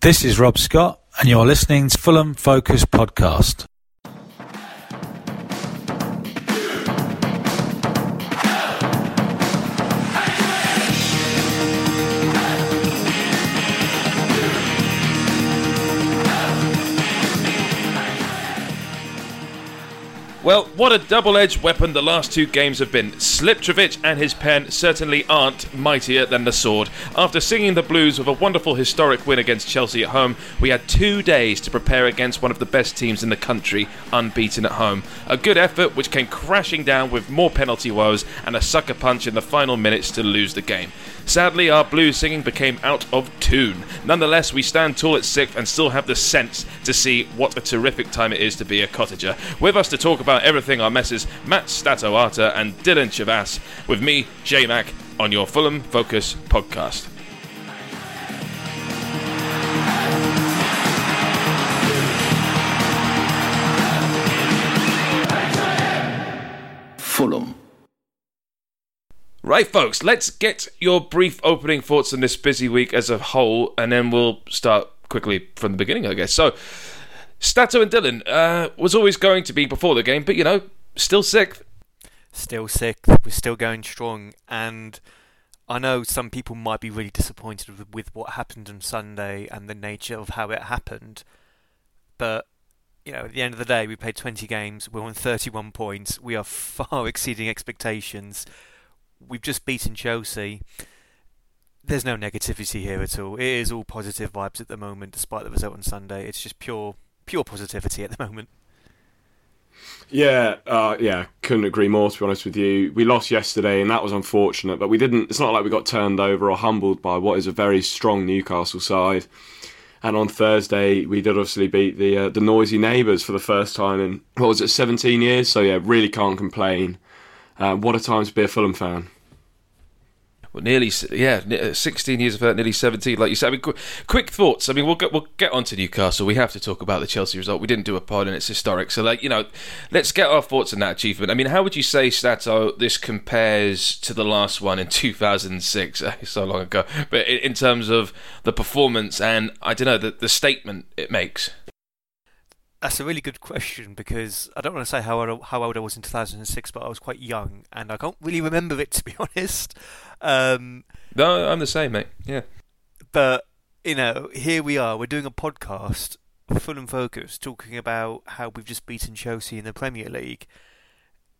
This is Rob Scott, and you're listening to Fulham Focus Podcast. Well, what a double-edged weapon the last two games have been. Sliptrovic and his pen certainly aren't mightier than the sword. After singing the blues with a wonderful historic win against Chelsea at home, we had 2 days to prepare against one of the best teams in the country, unbeaten at home. A good effort which came crashing down with more penalty woes and a sucker punch in the final minutes to lose the game. Sadly, our blues singing became out of tune. Nonetheless, we stand tall at sixth and still have the sense to see what a terrific time it is to be a cottager. With us to talk about everything are Messrs Matt Statoata and Dylan Chavas, with me, J Mac, on your Fulham Focus podcast. Fulham. Right, folks, let's get your brief opening thoughts on this busy week as a whole, and then we'll start quickly from the beginning, I guess. So, Stato and Dylan, was always going to be before the game, but, you know, still sixth. Still sixth. We're still going strong. And I know some people might be really disappointed with what happened on Sunday and the nature of how it happened. But, you know, at the end of the day, we played 20 games. We're on 31 points. We are far exceeding expectations. We've just beaten Chelsea. There's no negativity here at all. It is all positive vibes at the moment, despite the result on Sunday. It's just pure positivity at the moment. Yeah, couldn't agree more, to be honest with you. We lost yesterday and that was unfortunate, but it's not like we got turned over or humbled by what is a very strong Newcastle side. And on Thursday we did obviously beat the noisy neighbours for the first time in 17 years, so yeah, really can't complain. What a time to be a Fulham fan. Well, nearly, yeah, 16 years of that, nearly 17, like you said. I mean, quick thoughts. I mean, we'll get on to Newcastle. We have to talk about the Chelsea result. We didn't do a pod and it's historic. So, like, you know, let's get our thoughts on that achievement. I mean, how would you say, Stato, this compares to the last one in 2006? So long ago. But in terms of the performance and, I don't know, the statement it makes. That's a really good question, because I don't want to say how old I was in 2006, but I was quite young and I can't really remember it, to be honest. No, I'm the same, mate. Yeah. But, you know, here we are. We're doing a podcast, Fulham Focus, talking about how we've just beaten Chelsea in the Premier League.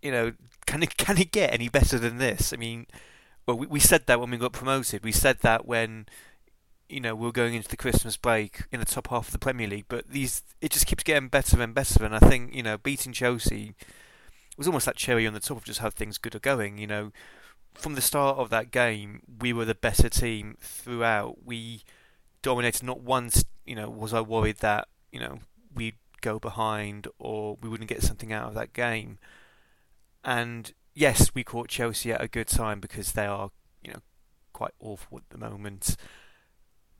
You know, can it get any better than this? I mean, well, we said that when we got promoted. We said that when, you know, we were going into the Christmas break in the top half of the Premier League, but it just keeps getting better and better. And I think, you know, beating Chelsea was almost that cherry on the top of just how things good are going. You know, from the start of that game, we were the better team throughout. We dominated. Not once, you know, was I worried that, you know, we'd go behind or we wouldn't get something out of that game. And yes, we caught Chelsea at a good time because they are, you know, quite awful at the moment.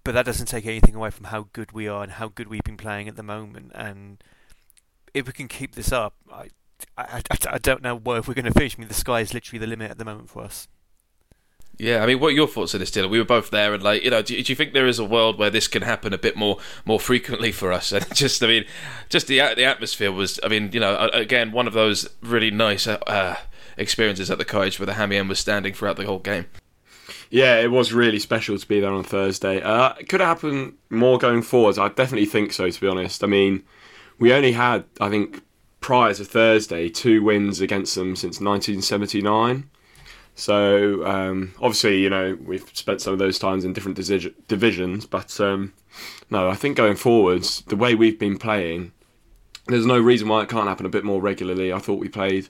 But that doesn't take anything away from how good we are and how good we've been playing at the moment. And if we can keep this up, I don't know where we're going to finish. I mean, the sky is literally the limit at the moment for us. Yeah, I mean, what are your thoughts on this, Dylan? We were both there, and, like, you know, do you think there is a world where this can happen a bit more frequently for us? And just, I mean, just the atmosphere was, I mean, you know, again, one of those really nice experiences at the cottage where the Hammy End was standing throughout the whole game. Yeah, it was really special to be there on Thursday. Could it happen more going forwards? I definitely think so, to be honest. I mean, we only had, I think, prior to Thursday, 2 wins against them since 1979. So, obviously, you know, we've spent some of those times in different divisions. But, no, I think going forwards, the way we've been playing, there's no reason why it can't happen a bit more regularly. I thought we played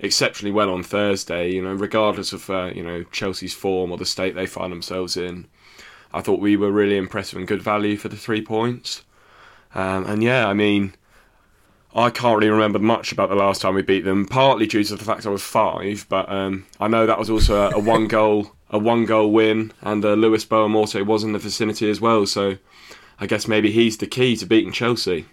exceptionally well on Thursday, you know, regardless of you know, Chelsea's form or the state they find themselves in. I thought we were really impressive and good value for the 3 points. And yeah, I mean, I can't really remember much about the last time we beat them, partly due to the fact I was 5, but I know that was also a one goal win, and Luis Boa Morte was in the vicinity as well, so I guess maybe he's the key to beating Chelsea.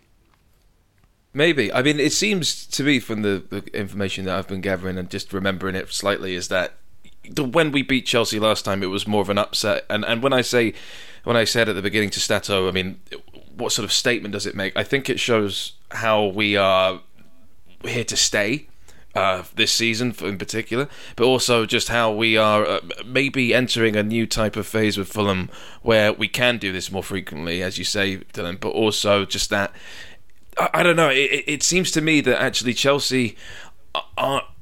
Maybe. I mean, it seems to me from the information that I've been gathering and just remembering it slightly is that when we beat Chelsea last time, it was more of an upset. And when I say when I said at the beginning to Stato, I mean, what sort of statement does it make? I think it shows how we are here to stay this season in particular, but also just how we are maybe entering a new type of phase with Fulham where we can do this more frequently, as you say, Dylan, but also just that, I don't know, it seems to me that actually Chelsea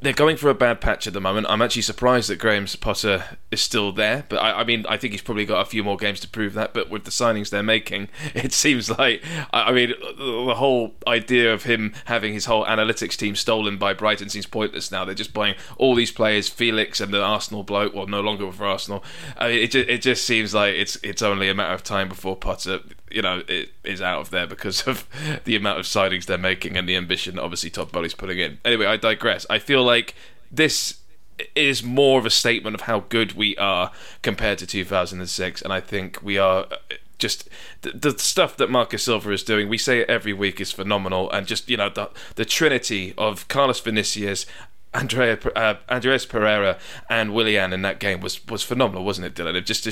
they're going for a bad patch at the moment. I'm actually surprised that Graham Potter is still there, but I mean, I think he's probably got a few more games to prove that, but with the signings they're making, it seems like, I mean, the whole idea of him having his whole analytics team stolen by Brighton seems pointless now. They're just buying all these players, Felix and the Arsenal bloke, well, no longer for Arsenal. I mean, it just seems like it's only a matter of time before Potter, you know, it is out of there because of the amount of signings they're making and the ambition that obviously Todd Bowley's putting in. Anyway, I digress. I feel like this is more of a statement of how good we are compared to 2006, and I think we are just the stuff that Marco Silva is doing, we say it every week, is phenomenal, and just, you know, the trinity of Carlos Vinicius, Andreas Pereira and Willian in that game was phenomenal, wasn't it, Dylan? It just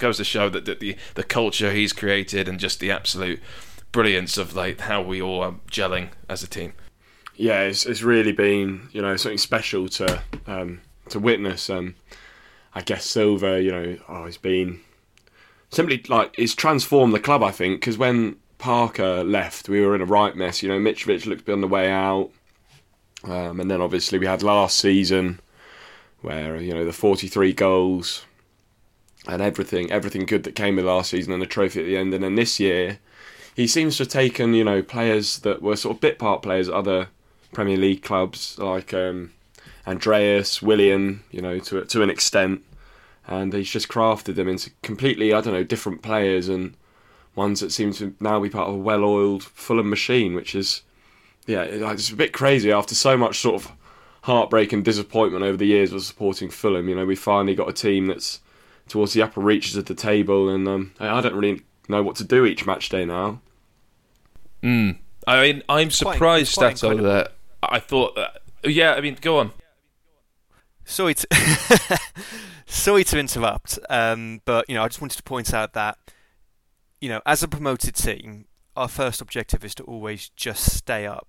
goes to show that the culture he's created and just the absolute brilliance of like how we all are gelling as a team. Yeah, it's really been, you know, something special to witness. I guess Silva, you know, he's been simply like, it's transformed the club, I think, because when Parker left, we were in a right mess. You know, Mitrovic looked to be on the way out, and then obviously we had last season where, you know, the 43 goals and everything good that came with last season and the trophy at the end, and then this year he seems to have taken, you know, players that were sort of bit part players at other Premier League clubs like Andreas, Willian, you know, to an extent, and he's just crafted them into completely, I don't know, different players and ones that seem to now be part of a well-oiled Fulham machine, which is, yeah, it's a bit crazy after so much sort of heartbreak and disappointment over the years of supporting Fulham. You know, we finally got a team that's towards the upper reaches of the table, and I don't really know what to do each match day now. Mm. I mean, I'm surprised, Stato, that I thought that... Yeah, I mean, go on. Sorry to interrupt, but, you know, I just wanted to point out that, you know, as a promoted team, our first objective is to always just stay up.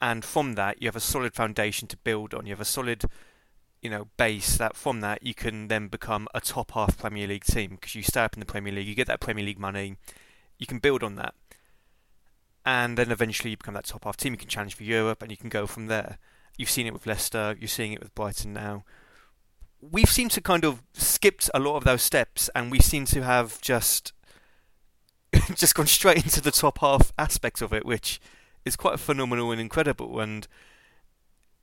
And from that, you have a solid foundation to build on. You have a solid, you know, base that from that you can then become a top-half Premier League team because you stay up in the Premier League, you get that Premier League money, you can build on that. And then eventually you become that top-half team. You can challenge for Europe and you can go from there. You've seen it with Leicester. You're seeing it with Brighton now. We've seemed to kind of skipped a lot of those steps, and we seem to have just gone straight into the top-half aspect of it, which is quite phenomenal and incredible. And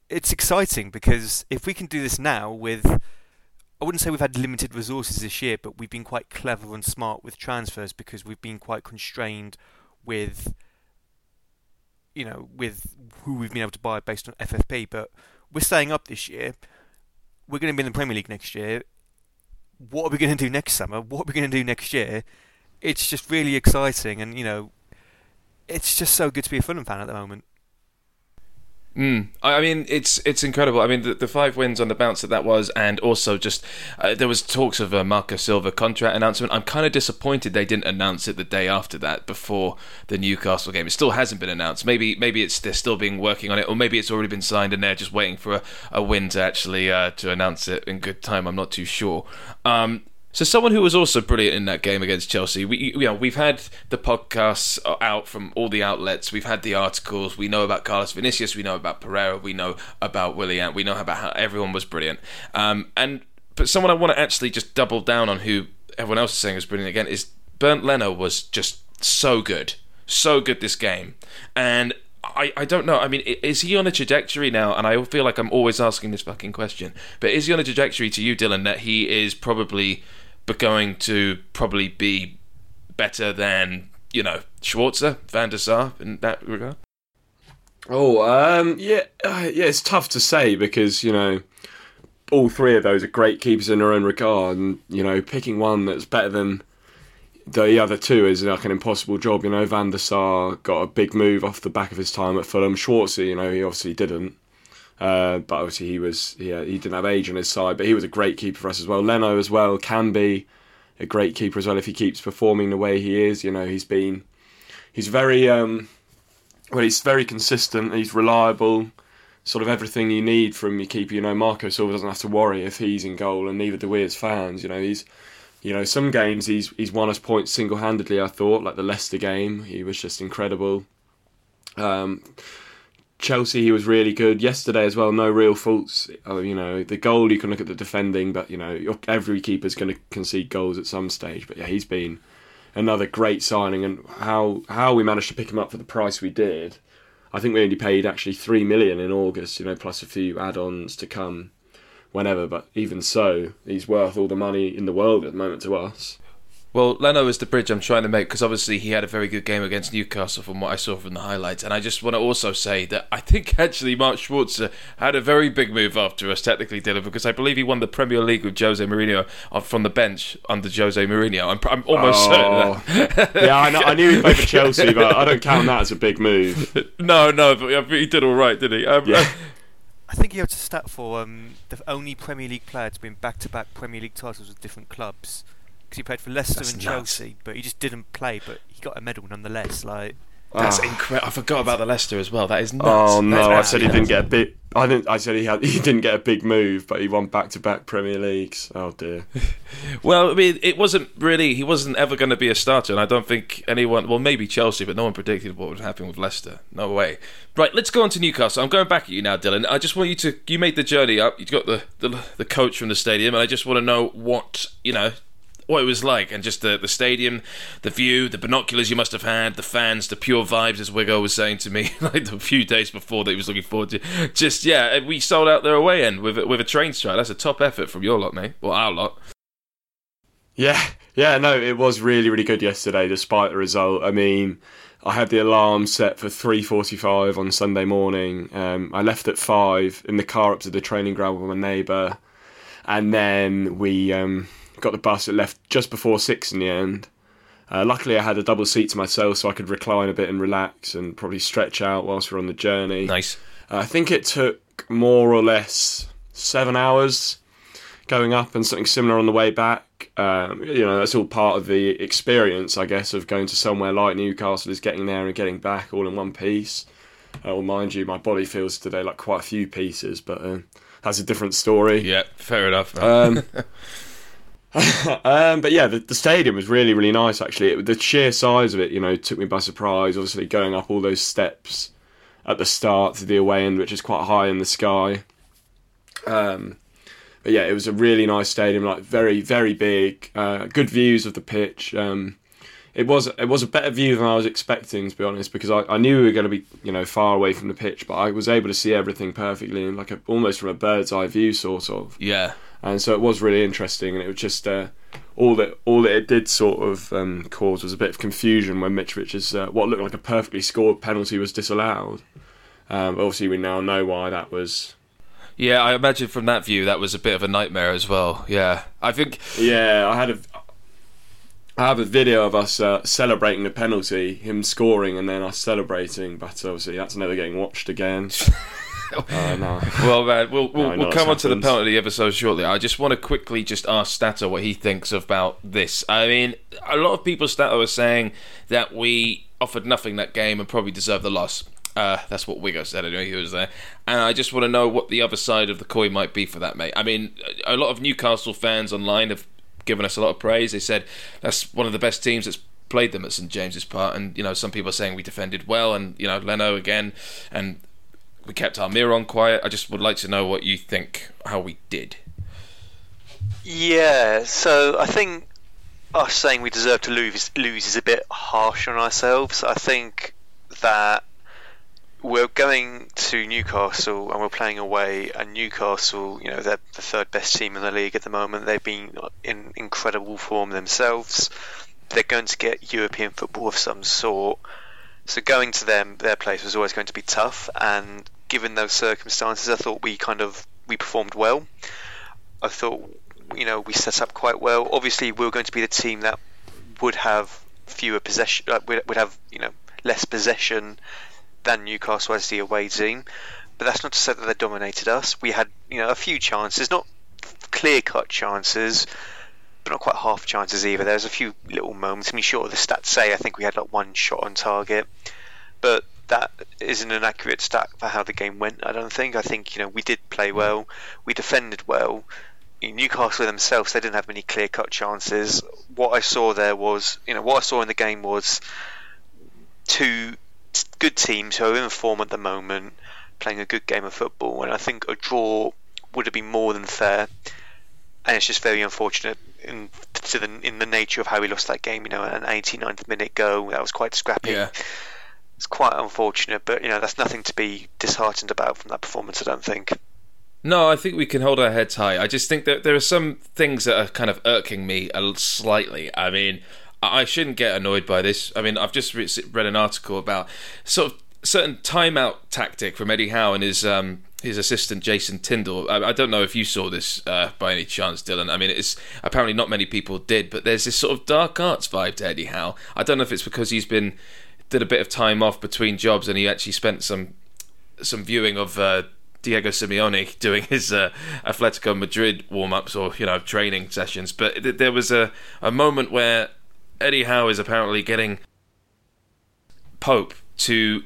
it's exciting because if we can do this now with... I wouldn't say we've had limited resources this year, but we've been quite clever and smart with transfers because we've been quite constrained with... you know, with who we've been able to buy based on FFP, but we're staying up this year. We're going to be in the Premier League next year. What are we going to do next summer? What are we going to do next year? It's just really exciting, and, you know, it's just so good to be a Fulham fan at the moment. I mean, it's incredible. I mean, the 5 wins on the bounce that was, and also just there was talks of a Marco Silva contract announcement. I'm kind of disappointed they didn't announce it the day after that, before the Newcastle game. It still hasn't been announced. Maybe it's they're still being working on it, or maybe it's already been signed and they're just waiting for a win to actually to announce it in good time. I'm not too sure. So someone who was also brilliant in that game against Chelsea, we've had the podcasts out from all the outlets, we've had the articles, we know about Carlos Vinicius, we know about Pereira, we know about Willian, we know about how everyone was brilliant. But someone I want to actually just double down on who everyone else is saying was brilliant again is Bernd Leno was just so good this game. And I don't know. I mean, is he on a trajectory now? And I feel like I'm always asking this fucking question. But is he on a trajectory to you, Dylan, that he is probably... but going to probably be better than, you know, Schwarzer, Van der Sar in that regard? Yeah, it's tough to say because, you know, all three of those are great keepers in their own regard, and, you know, picking one that's better than the other two is like an impossible job. You know, Van der Sar got a big move off the back of his time at Fulham. Schwarzer, you know, he obviously didn't. But obviously he didn't have age on his side, but he was a great keeper for us as well. Leno as well can be, a great keeper as well if he keeps performing the way he is. You know, he's very consistent. He's reliable. Sort of everything you need from your keeper. You know, Marco Silva doesn't have to worry if he's in goal, and neither do we as fans. You know, some games he's won us points single-handedly, I thought, like the Leicester game. He was just incredible. Chelsea, he was really good. Yesterday as well, no real faults. You know, the goal, you can look at the defending, but, you know, every keeper's going to concede goals at some stage. But, yeah, he's been another great signing. And how we managed to pick him up for the price we did, I think we only paid actually £3 million in August, you know, plus a few add-ons to come whenever. But even so, he's worth all the money in the world at the moment to us. Well, Leno is the bridge I'm trying to make, because obviously he had a very good game against Newcastle from what I saw from the highlights. And I just want to also say that I think actually Mark Schwarzer had a very big move after us, technically, Dylan, because I believe he won the Premier League with Jose Mourinho from the bench under Jose Mourinho. I'm almost certain of that. Yeah, I knew he played for Chelsea, but I don't count that as a big move. No, but he did all right, didn't he? Yeah. I think he had a stat for the only Premier League player to win back-to-back Premier League titles with different clubs. He played for Leicester and Chelsea, but he just didn't play, but he got a medal nonetheless. Like, that's incredible. I forgot about the Leicester as well. That is nuts. Oh no, I said he didn't get a big. He didn't get a big move, but he won back-to-back Premier Leagues. Oh dear. Well, I mean, he wasn't ever going to be a starter, and I don't think anyone. Well, maybe Chelsea, but no one predicted what would happen with Leicester. No way. Right, let's go on to Newcastle. I'm going back at you now, Dylan. I just want you to. You made the journey up. You got the coach from the stadium, and I just want to know what it was like, and just the stadium, the view, the binoculars you must have had, the fans, the pure vibes, as Wiggo was saying to me like a few days before that he was looking forward to. Just, yeah, we sold out their away end with a train strike. That's a top effort from your lot, mate, or our lot. Yeah, no, it was really, really good yesterday, despite the result. I mean, I had the alarm set for 3:45 on Sunday morning. I left at 5 in the car up to the training ground with my neighbour, and then we... got the bus. It left just before 6 in the end. Luckily I had a double seat to myself, so I could recline a bit and relax and probably stretch out whilst we're on the journey. Nice. I think it took more or less 7 hours going up, and something similar on the way back. You know, that's all part of the experience, I guess, of going to somewhere like Newcastle, is getting there and getting back all in one piece. Well, mind you, my body feels today like quite a few pieces, but that's a different story. Yeah, fair enough. But yeah, the stadium was really, really nice, actually. The sheer size of it, you know, took me by surprise. Obviously, going up all those steps at the start to the away end, which is quite high in the sky. But yeah, it was a really nice stadium, like very, very big. Good views of the pitch. It was a better view than I was expecting, to be honest, because I knew we were going to be, you know, far away from the pitch, but I was able to see everything perfectly, and like almost from a bird's eye view, sort of. Yeah. And so it was really interesting, and it was just all that it did sort of cause was a bit of confusion when Mitrovic's what looked like a perfectly scored penalty was disallowed. Obviously, we now know why that was. Yeah, I imagine from that view that was a bit of a nightmare as well. Yeah, I think. Yeah, I have a video of us celebrating the penalty, him scoring, and then us celebrating. But obviously, that's never getting watched again. No. Well, man, we'll come on to the penalty ever so shortly. I just want to quickly just ask Stato what he thinks about this. I mean, a lot of people, Stato, are saying that we offered nothing that game and probably deserved the loss. That's what Wiggo said, anyway, he was there. And I just want to know what the other side of the coin might be for that, mate. I mean, a lot of Newcastle fans online have given us a lot of praise. They said that's one of the best teams that's played them at St James's Park. And, you know, some people are saying we defended well, and, you know, Leno again, and... we kept our mirror on quiet. I just would like to know what you think, how we did. Yeah, so I think us saying we deserve to lose is a bit harsh on ourselves. I think that we're going to Newcastle and we're playing away, and Newcastle, you know, they're the third best team in the league at the moment. They've been in incredible form themselves. They're going to get European football of some sort. So going to them, their place was always going to be tough, and given those circumstances, I thought we performed well. I thought, you know, we set up quite well. Obviously, we were going to be the team that would have fewer possession, would have, you know, less possession than Newcastle as the away team. But that's not to say that they dominated us. We had, you know, a few chances, not clear-cut chances, but not quite half chances either. There's a few little moments. I mean, sure, the stats say I think we had like one shot on target, but that isn't an accurate stat for how the game went, I don't think. I think, you know, we did play well, we defended well. Newcastle themselves, they didn't have many clear-cut chances. What I saw in the game was two good teams who are in form at the moment playing a good game of football, and I think a draw would have been more than fair. And it's just very unfortunate in the nature of how we lost that game. You know, an 89th minute goal that was quite scrappy. Yeah. It's quite unfortunate, but you know, that's nothing to be disheartened about from that performance, I don't think. No, I think we can hold our heads high. I just think that there are some things that are kind of irking me slightly. I mean, I shouldn't get annoyed by this. I mean, I've just read an article about sort of certain timeout tactic from Eddie Howe and his assistant Jason Tyndall. I don't know if you saw this by any chance, Dylan. I mean, it's apparently not many people did, but there's this sort of dark arts vibe to Eddie Howe. I don't know if it's because he's did a bit of time off between jobs and he actually spent some viewing of Diego Simeone doing his Atletico Madrid warm-ups or, you know, training sessions. But there was a moment where Eddie Howe is apparently getting Pope to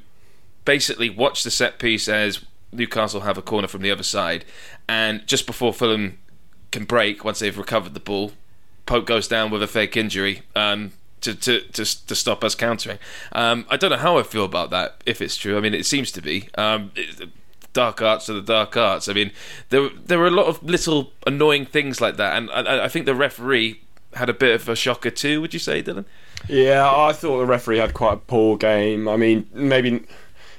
basically watch the set piece as Newcastle have a corner from the other side, and just before Fulham can break, once they've recovered the ball, Pope goes down with a fake injury to stop us countering. I don't know how I feel about that, if it's true. I mean, it seems to be. Dark arts are the dark arts. I mean, there were a lot of little annoying things like that, and I think the referee had a bit of a shocker too, would you say, Dylan? Yeah, I thought the referee had quite a poor game. I mean, maybe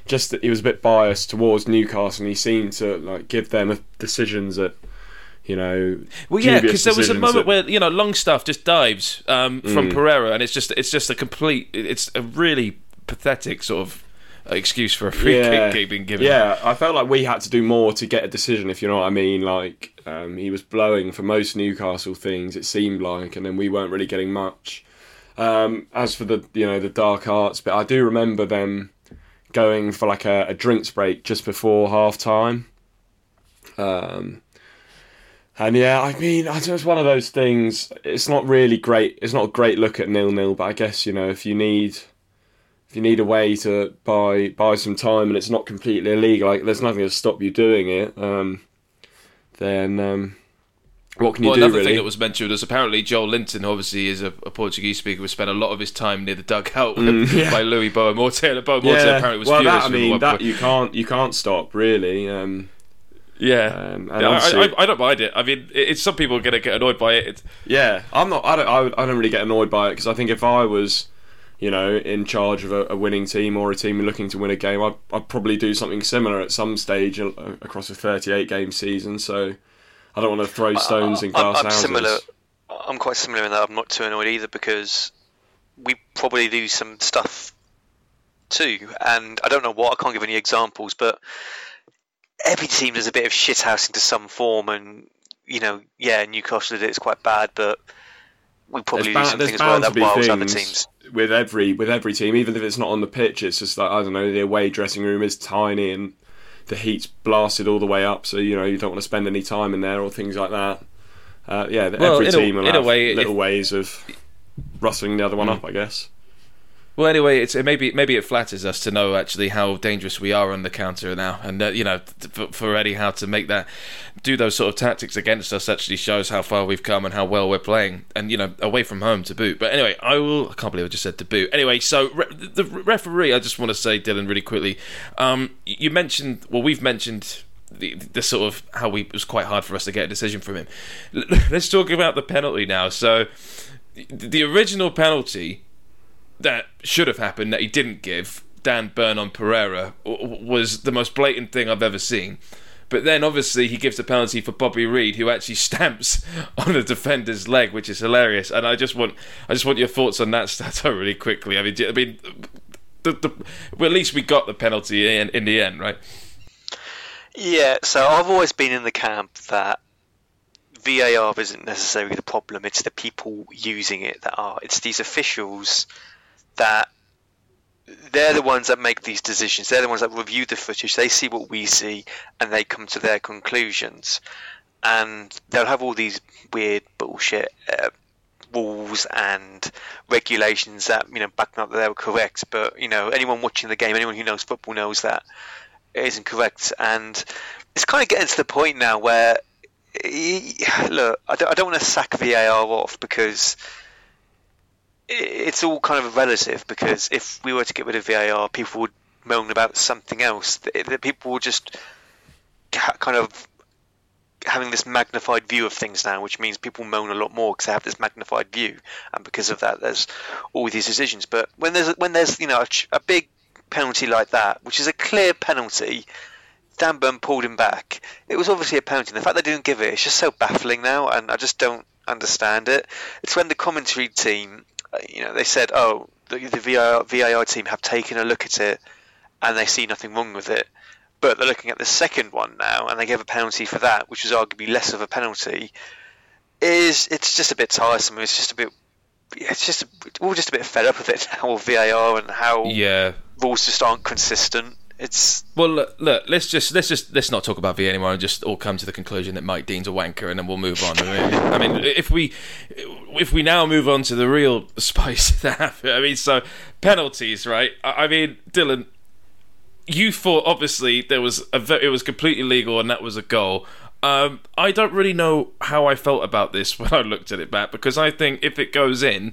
just that he was a bit biased towards Newcastle, and he seemed to like give them decisions that, you know... Well, yeah, because there was a moment where, you know, Longstaff just dives from Pereira, and it's just a complete... It's a really pathetic sort of excuse for a free kick being given. Yeah, I felt like we had to do more to get a decision, if you know what I mean. Like, he was blowing for most Newcastle things, it seemed like, and then we weren't really getting much. As for the, you know, the dark arts, but I do remember them going for like a drinks break just before half time. And yeah, I mean, it's one of those things. It's not really great. It's not a great look at 0-0, but I guess, you know, if you need a way to buy some time and it's not completely illegal, like there's nothing to stop you doing it, then what can you do, really? Well, another thing that was mentioned was apparently Joel Linton, obviously is a Portuguese speaker, who spent a lot of his time near the dugout by Luis Boa Morte, and Boa Morte apparently was furious. Well, that you can't stop, really. I don't mind it. I mean, it's some people are going to get annoyed by it. I don't really get annoyed by it, because I think if I was... you know, in charge of a winning team or a team looking to win a game, I'd probably do something similar at some stage across a 38-game season. So I don't want to throw stones in glass houses. I'm quite similar in that I'm not too annoyed either, because we probably do some stuff too. And I don't know what, I can't give any examples, but every team does a bit of shithousing to some form. And, you know, yeah, Newcastle did it, it's quite bad, but... we probably do something as well that wiles other teams. With every team, even if it's not on the pitch, it's just like, I don't know, the away dressing room is tiny and the heat's blasted all the way up, so you know you don't want to spend any time in there or things like that. Every team will have little ways of rustling the other one up, I guess. Well, anyway, maybe it flatters us to know actually how dangerous we are on the counter now, and you know, for Eddie Howe to do those sort of tactics against us actually shows how far we've come and how well we're playing, and you know, away from home to boot. But anyway, I can't believe I just said to boot. Anyway, so the referee, I just want to say, Dylan, really quickly. You mentioned, well, we've mentioned the sort of how it was quite hard for us to get a decision from him. Let's talk about the penalty now. So the original penalty that should have happened, that he didn't give, Dan Burn on Pereira, was the most blatant thing I've ever seen. But then obviously he gives a penalty for Bobby Reid, who actually stamps on a defender's leg, which is hilarious. And I just want your thoughts on that, Stato, really quickly. I mean, at least we got the penalty in the end, right? Yeah, so I've always been in the camp that VAR isn't necessarily the problem, it's the people using it that are. It's these officials that they're the ones that make these decisions. They're the ones that review the footage. They see what we see and they come to their conclusions. And they'll have all these weird bullshit rules and regulations that, you know, backing up that they were correct. But, you know, anyone watching the game, anyone who knows football knows that it isn't correct. And it's kind of getting to the point now where, look, I don't want to sack VAR off because it's all kind of relative, because if we were to get rid of VAR, people would moan about something else. That people were just kind of having this magnified view of things now, which means people moan a lot more because they have this magnified view, and because of that, there's all these decisions. But when there's you know a big penalty like that, which is a clear penalty, Dan Burn pulled him back. It was obviously a penalty. And the fact they didn't give it, it's just so baffling now, and I just don't understand it. It's when the commentary team, you know, they said, "Oh, the VAR team have taken a look at it, and they see nothing wrong with it." But they're looking at the second one now, and they gave a penalty for that, which was arguably less of a penalty. It's just a bit tiresome. We're just a bit fed up with it, how VAR and how rules just aren't consistent. Look. Let's not talk about VAR anymore, and just all come to the conclusion that Mike Dean's a wanker, and then we'll move on. I mean, if we now move on to the real spice of that, I mean, so penalties, right? I mean, Dylan, you thought obviously it was completely legal, and that was a goal. I don't really know how I felt about this when I looked at it back, because I think if it goes in,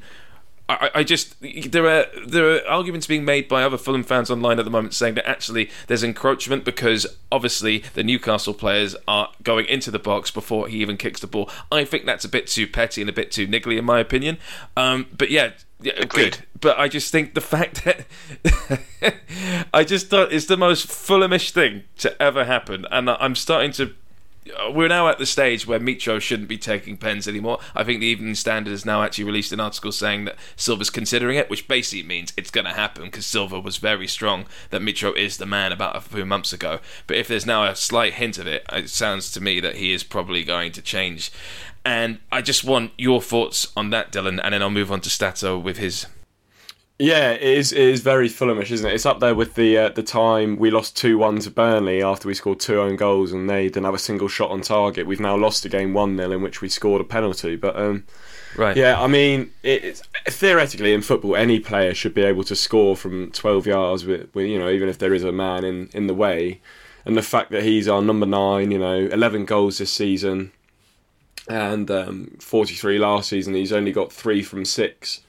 there are arguments being made by other Fulham fans online at the moment saying that actually there's encroachment, because obviously the Newcastle players are going into the box before he even kicks the ball. I think that's a bit too petty and a bit too niggly in my opinion. Agreed. Good. But I just think the fact that I just thought it's the most Fulhamish thing to ever happen, and I'm starting to. We're now at the stage where Mitro shouldn't be taking pens anymore. I think the Evening Standard has now actually released an article saying that Silva's considering it, which basically means it's going to happen, because Silva was very strong that Mitro is the man about a few months ago. But if there's now a slight hint of it, it sounds to me that he is probably going to change. And I just want your thoughts on that, Dylan, and then I'll move on to Stato with his... Yeah, it is very Fulhamish, isn't it? It's up there with the time we lost 2-1 to Burnley after we scored two own goals and they didn't have a single shot on target. We've now lost a game 1-0 in which we scored a penalty. But right. Yeah, I mean, it's, theoretically in football, any player should be able to score from 12 yards, with you know, even if there is a man in the way. And the fact that he's our number 9, you know, 11 goals this season and 43 last season, he's only got 3 from 6.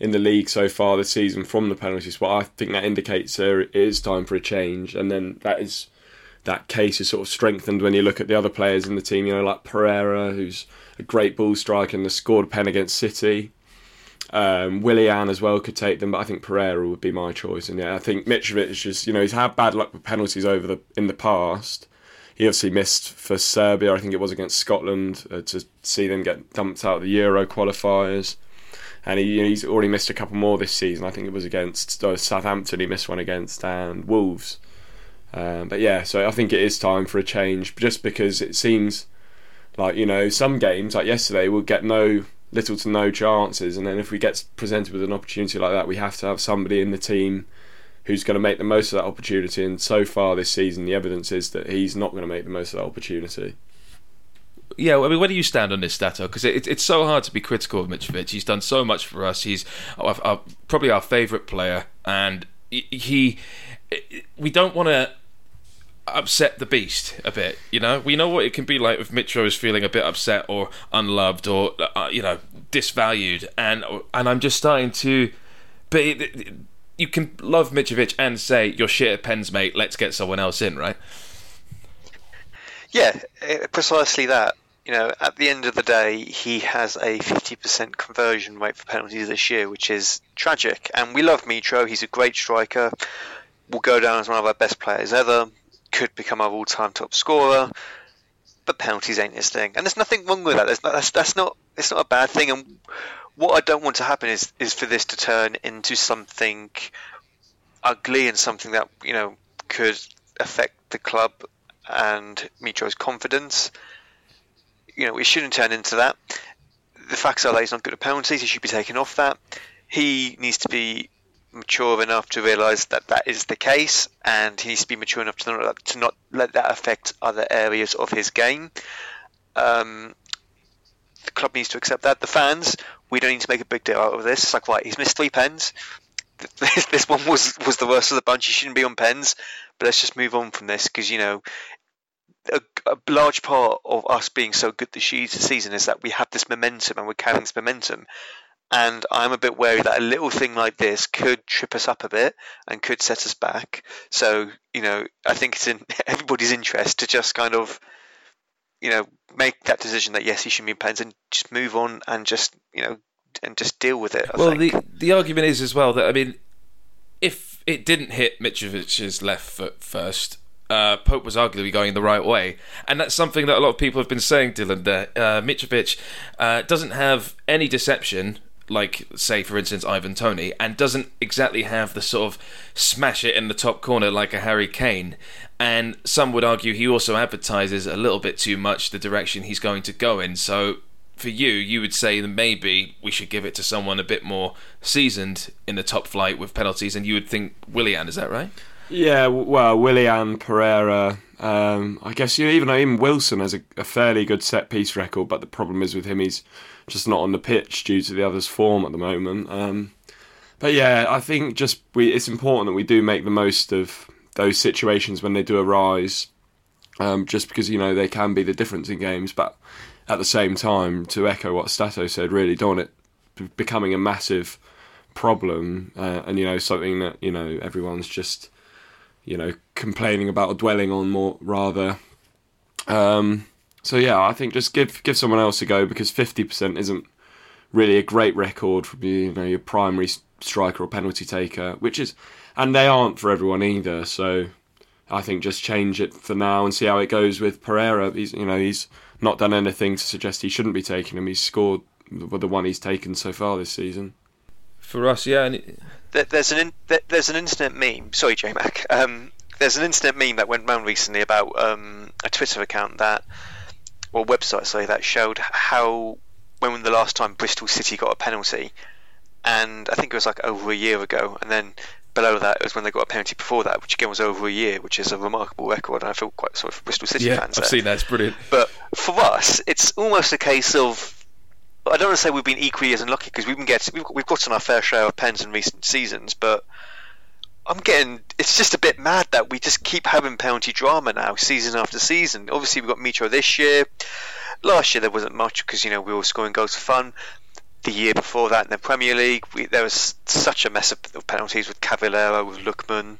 In the league so far this season from the penalty spot. I think that indicates there is time for a change, and then that case is sort of strengthened when you look at the other players in the team, you know, like Pereira, who's a great ball striker and has scored a pen against City. Willian as well could take them, but I think Pereira would be my choice. And yeah, I think Mitrovic is just, you know, he's had bad luck with penalties in the past. He obviously missed for Serbia, I think it was against Scotland, to see them get dumped out of the Euro qualifiers. And he's already missed a couple more this season. I think it was against Southampton he missed one against, and Wolves. But yeah, so I think it is time for a change, just because it seems like, you know, some games, like yesterday, we'll get little to no chances. And then if we get presented with an opportunity like that, we have to have somebody in the team who's going to make the most of that opportunity. And so far this season, the evidence is that he's not going to make the most of that opportunity. Yeah, I mean, where do you stand on this, Stato? Because it's so hard to be critical of Mitrovic. He's done so much for us. He's probably our favourite player, and we don't want to upset the beast a bit, you know? We know what it can be like if Mitro is feeling a bit upset or unloved or, you know, disvalued, and I'm just starting to... But you can love Mitrovic and say, "You're shit at pens, mate, let's get someone else in," right? Yeah, precisely that. You know, at the end of the day, he has a 50% conversion rate for penalties this year, which is tragic. And we love Mitro. He's a great striker. Will go down as one of our best players ever. Could become our all-time top scorer. But penalties ain't his thing, and there's nothing wrong with that. It's not a bad thing. And what I don't want to happen is for this to turn into something ugly and something that, you know, could affect the club and Mitro's confidence. You know, it shouldn't turn into that. The facts are that he's not good at penalties. He should be taken off that. He needs to be mature enough to realise that is the case, and he needs to be mature enough to not let that affect other areas of his game. The club needs to accept that. The fans we don't need to make a big deal out of this. It's like, right, he's missed three pens. This one was the worst of the bunch. He shouldn't be on pens, but let's just move on from this because, you know, a large part of us being so good this season is that we have this momentum and we're carrying this momentum. And I'm a bit wary that a little thing like this could trip us up a bit and could set us back. So, you know, I think it's in everybody's interest to just kind of, you know, make that decision that, yes, he should be in pens and just move on and just, you know, and just deal with it. I think. The argument is as well that, I mean, if it didn't hit Mitrovic's left foot first, Pope was arguably going the right way. And that's something that a lot of people have been saying, Dylan, that Mitrovic doesn't have any deception, like, say, for instance, Ivan Toney, and doesn't exactly have the sort of smash it in the top corner like a Harry Kane. And some would argue he also advertises a little bit too much the direction he's going to go in. So for you would say that maybe we should give it to someone a bit more seasoned in the top flight with penalties, and you would think Willian, is that right? Yeah, well, Willian, Pereira, I guess, you know, even Wilson has a fairly good set-piece record, but the problem is with him, he's just not on the pitch due to the other's form at the moment. But yeah, I think it's important that we do make the most of those situations when they do arise, just because, you know, they can be the difference in games. But at the same time, to echo what Stato said, really don't want it becoming a massive problem and, you know, something that, you know, everyone's just, you know, complaining about or dwelling on more rather. So yeah, I think just give someone else a go, because 50% isn't really a great record from, you know, your primary striker or penalty taker, which is, and they aren't for everyone either. So I think just change it for now and see how it goes with Pereira. He's not done anything to suggest he shouldn't be taking him. He's scored the one he's taken so far this season. For us, yeah. There's an internet meme. Sorry, J-Mac. There's an internet meme that went round recently about a Twitter account that showed how when the last time Bristol City got a penalty, and I think it was like over a year ago, and then below that it was when they got a penalty before that, which again was over a year, which is a remarkable record, and I feel quite sorry for Bristol City fans. Yeah, I've seen that. It's brilliant. But for us, it's almost a case of, I don't want to say we've been equally as unlucky, because we've gotten our fair share of pens in recent seasons, but it's just a bit mad that we just keep having penalty drama now, season after season. Obviously, we've got Mitro this year. Last year there wasn't much because, you know, we were scoring goals for fun. The year before that in the Premier League, there was such a mess of penalties with Cavallero, with Lookman,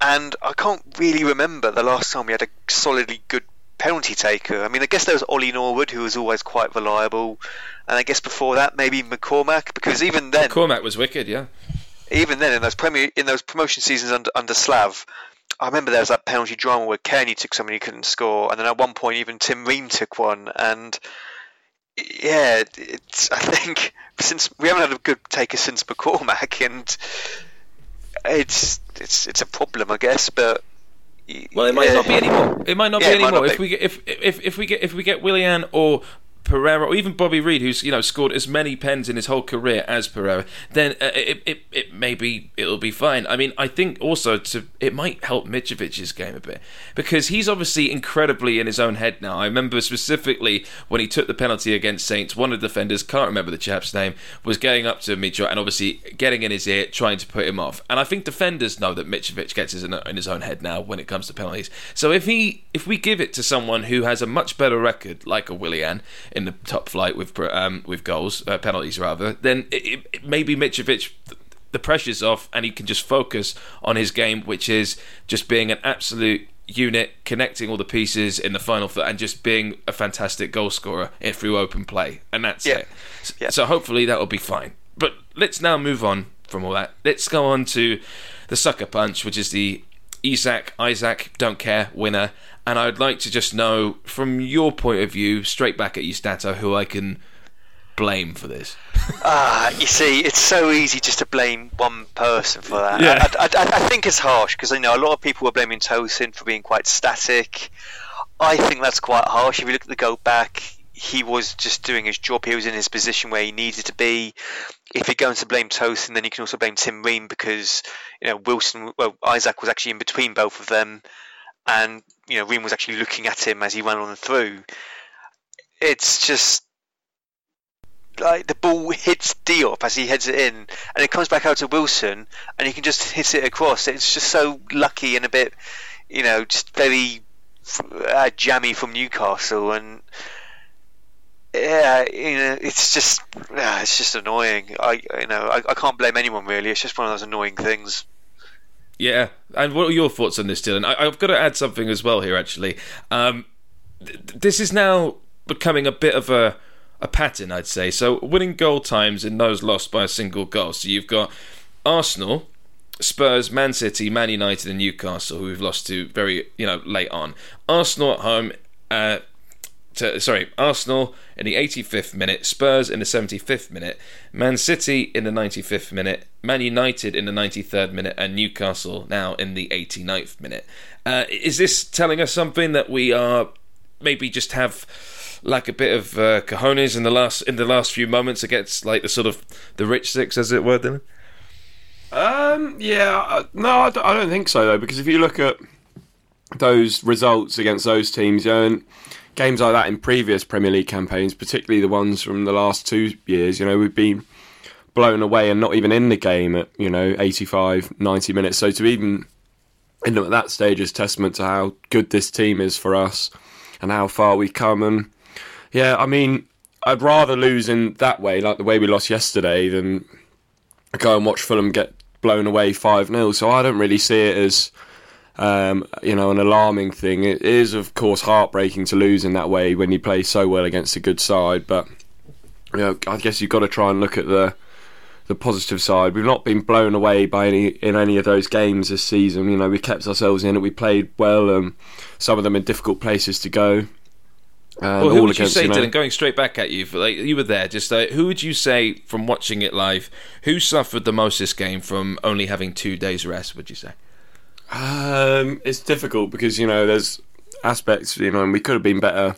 and I can't really remember the last time we had a solidly good penalty taker. I mean, I guess there was Ollie Norwood, who was always quite reliable, and I guess before that maybe McCormack, because even then McCormack was wicked. Yeah, even then in those promotion seasons under Slav, I remember there was that penalty drama where Kearney took somebody who couldn't score, and then at one point even Tim Ream took one. And yeah, I think since we haven't had a good taker since McCormack, and it's a problem, I guess. But well, it might not be anymore. It might not be anymore. If we get Willian or Pereira, or even Bobby Reid, who's, you know, scored as many pens in his whole career as Pereira, then it'll be fine. I mean, I think also it might help Mitrovic's game a bit, because he's obviously incredibly in his own head now. I remember specifically when he took the penalty against Saints, one of the defenders, can't remember the chap's name, was going up to Mitro and obviously getting in his ear, trying to put him off. And I think defenders know that Mitrovic gets in his own head now when it comes to penalties. So if we give it to someone who has a much better record, like a Willian, in the top flight with goals, penalties rather, then maybe Mitrovic, the pressure's off and he can just focus on his game, which is just being an absolute unit, connecting all the pieces in the final third, and just being a fantastic goal scorer through open play. And that's it. Yeah. So hopefully that'll be fine. But let's now move on from all that. Let's go on to the sucker punch, which is the Isaac, don't care, winner. And I'd like to just know, from your point of view, straight back at you, Stato, who I can blame for this. You see, it's so easy just to blame one person for that. Yeah. I think it's harsh, because, you know, a lot of people were blaming Tosin for being quite static. I think that's quite harsh. If you look at the goal back, he was just doing his job. He was in his position where he needed to be. If you're going to blame Tosin, then you can also blame Tim Ream, because, you know, Isaac was actually in between both of them, and, you know, Ream was actually looking at him as he ran on through. It's just, like the ball hits Diop as he heads it in, and it comes back out to Wilson, and he can just hit it across. It's just so lucky and a bit, you know, just very jammy from Newcastle, and yeah, you know, it's just annoying. I can't blame anyone really. It's just one of those annoying things. Yeah, and what are your thoughts on this, Dylan? I've got to add something as well here, actually. This is now becoming a bit of a pattern, I'd say. So winning goal times in those lost by a single goal. So you've got Arsenal, Spurs, Man City, Man United and Newcastle, who we've lost to very, you know, late on. Arsenal at home, Arsenal in the 85th minute, Spurs in the 75th minute, Man City in the 95th minute, Man United in the 93rd minute, and Newcastle now in the 89th minute. Is this telling us something that we are maybe just have like a bit of cojones in the last few moments against like the sort of the rich six, as it were, Dylan? No, I don't think so though, because if you look at those results against those teams, you know, and games like that in previous Premier League campaigns, particularly the ones from the last 2 years, you know, we've been blown away and not even in the game at, you know, 85, 90 minutes. So to even end up at that stage is testament to how good this team is for us and how far we've come. And yeah, I mean, I'd rather lose in that way, like the way we lost yesterday, than go and watch Fulham get blown away 5-0. So I don't really see it as an alarming thing. It is, of course, heartbreaking to lose in that way when you play so well against a good side. But you know, I guess you've got to try and look at the positive side. We've not been blown away by any of those games this season. You know, we kept ourselves in it. We played well. Some of them in difficult places to go. Well, who would you say, Dylan, going straight back at you, you were there, just who would you say, from watching it live, who suffered the most this game from only having 2 days rest, would you say? It's difficult because, you know, there's aspects, you know, and we could have been better,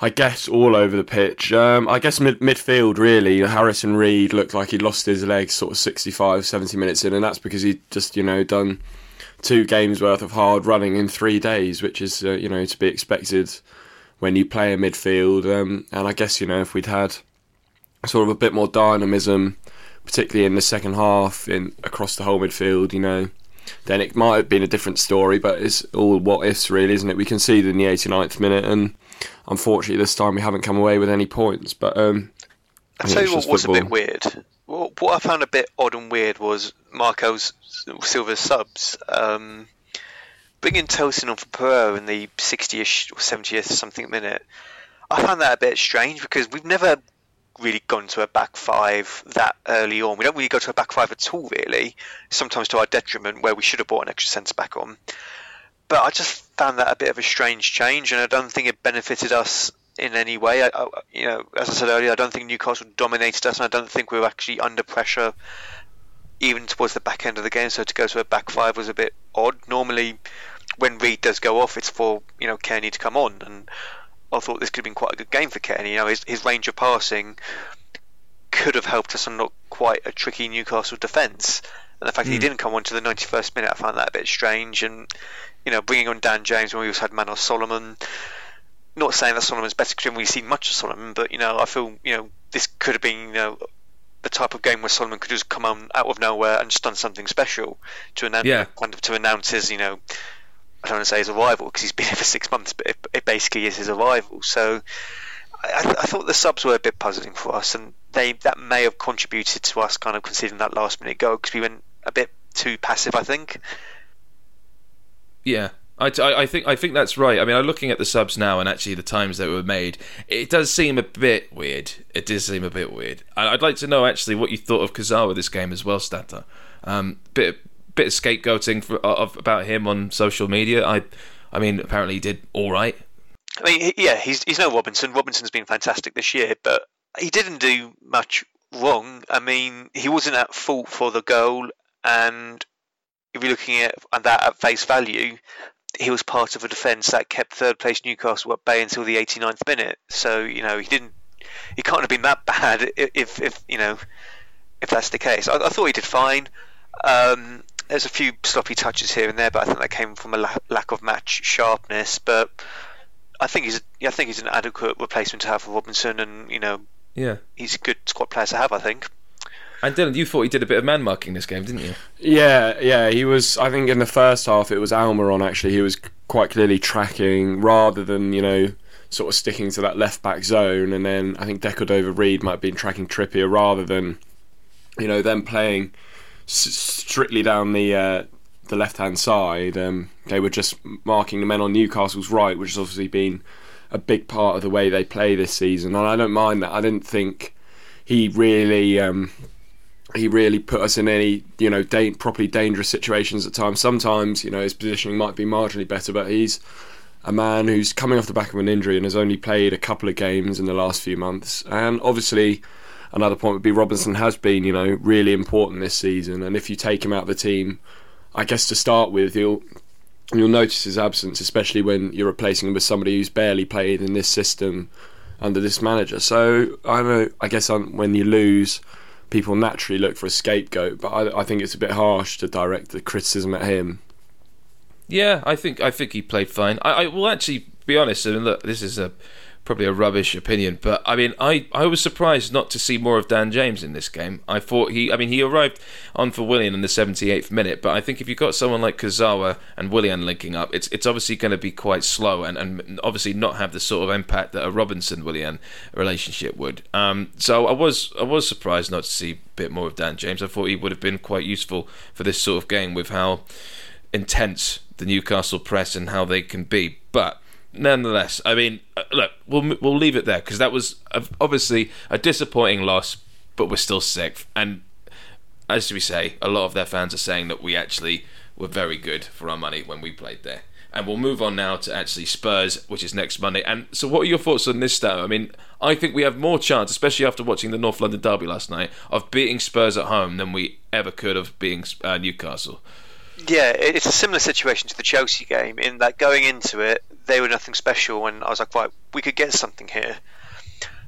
I guess, all over the pitch. I guess midfield, really. Harrison Reed looked like he lost his legs sort of 65, 70 minutes in, and that's because he just, you know, done 2 games worth of hard running in 3 days, which is, you know, to be expected when you play in midfield. And I guess, you know, if we'd had sort of a bit more dynamism, particularly in the second half across the whole midfield, you know, then it might have been a different story, but it's all what-ifs, really, isn't it? We conceded in the 89th minute, and unfortunately this time we haven't come away with any points. But I'll tell you what was a bit weird. What I found a bit odd and weird was Marco Silva's subs. Bringing Tosin on for Pereira in the 60-ish or 70th something minute, I found that a bit strange because we've never really gone to a back five that early on. We don't really go to a back five at all, really, sometimes to our detriment, where we should have brought an extra centre back on. But I just found that a bit of a strange change, and I don't think it benefited us in any way. I, you know, as I said earlier, I don't think Newcastle dominated us, and I don't think we were actually under pressure even towards the back end of the game. So to go to a back five was a bit odd. Normally, when Reid does go off, it's for, you know, Kearney to come on, and I thought this could have been quite a good game for Kearney. You know, his range of passing could have helped us unlock quite a tricky Newcastle defence, and the fact that he didn't come on to the 91st minute, I found that a bit strange. And you know, bringing on Dan James when we also had Manos Solomon, not saying that Solomon's better because we haven't really seen much of Solomon, but you know, I feel, you know, this could have been, you know, the type of game where Solomon could just come on out of nowhere and just done something special to announce, to announce his, you know, I don't want to say his arrival because he's been here for 6 months, but it basically is his arrival. So I thought the subs were a bit puzzling for us, and that may have contributed to us kind of conceding that last minute goal because we went a bit too passive, I think. Yeah, I think that's right. I mean, I'm looking at the subs now, and actually the times that were made, it does seem a bit weird. It does seem a bit weird. I'd like to know actually what you thought of Kazawa this game as well, Stata. Bit of scapegoating about him on social media. I mean, apparently he did all right. I mean, yeah, he's no Robinson. Robinson's been fantastic this year, but he didn't do much wrong. I mean, he wasn't at fault for the goal, and if you're looking at that at face value, he was part of a defence that kept third place Newcastle at bay until the 89th minute. So you know, he can't have been that bad if you know, if that's the case. I thought he did fine. There's a few sloppy touches here and there, but I think that came from a lack of match sharpness. But I think he's an adequate replacement to have for Robinson, and you know, Yeah, he's a good squad player to have, I think. And Dylan, you thought he did a bit of man marking this game, didn't you? Yeah, he was. I think in the first half it was Almiron actually. He was quite clearly tracking rather than, you know, sort of sticking to that left back zone. And then I think Decordova Reid might have been tracking Trippier rather than, you know, them playing strictly down the left hand side. They were just marking the men on Newcastle's right, which has obviously been a big part of the way they play this season. And I don't mind that. I didn't think he really. He really put us in any, you know, properly dangerous situations at times. Sometimes, you know, his positioning might be marginally better, but he's a man who's coming off the back of an injury and has only played a couple of games in the last few months. And obviously, another point would be Robinson has been, you know, really important this season. And if you take him out of the team, I guess to start with, you'll notice his absence, especially when you're replacing him with somebody who's barely played in this system under this manager. So I guess when you lose, people naturally look for a scapegoat, but I think it's a bit harsh to direct the criticism at him. Yeah, I think he played fine. I will actually be honest, and look, this is probably a rubbish opinion, but I mean, I was surprised not to see more of Dan James in this game. I thought he arrived on for Willian in the 78th minute, but I think if you've got someone like Kozawa and Willian linking up, it's obviously going to be quite slow and obviously not have the sort of impact that a Robinson-Willian relationship would. So I was surprised not to see a bit more of Dan James. I thought he would have been quite useful for this sort of game with how intense the Newcastle press and how they can be, but nonetheless, I mean, look, we'll leave it there because that was obviously a disappointing loss, but we're still sixth. And as we say, a lot of their fans are saying that we actually were very good for our money when we played there. And we'll move on now to actually Spurs, which is next Monday. And so what are your thoughts on this, Stan? I mean, I think we have more chance, especially after watching the North London derby last night, of beating Spurs at home than we ever could of beating Newcastle. Yeah, it's a similar situation to the Chelsea game in that going into it, they were nothing special and I was like, right, we could get something here.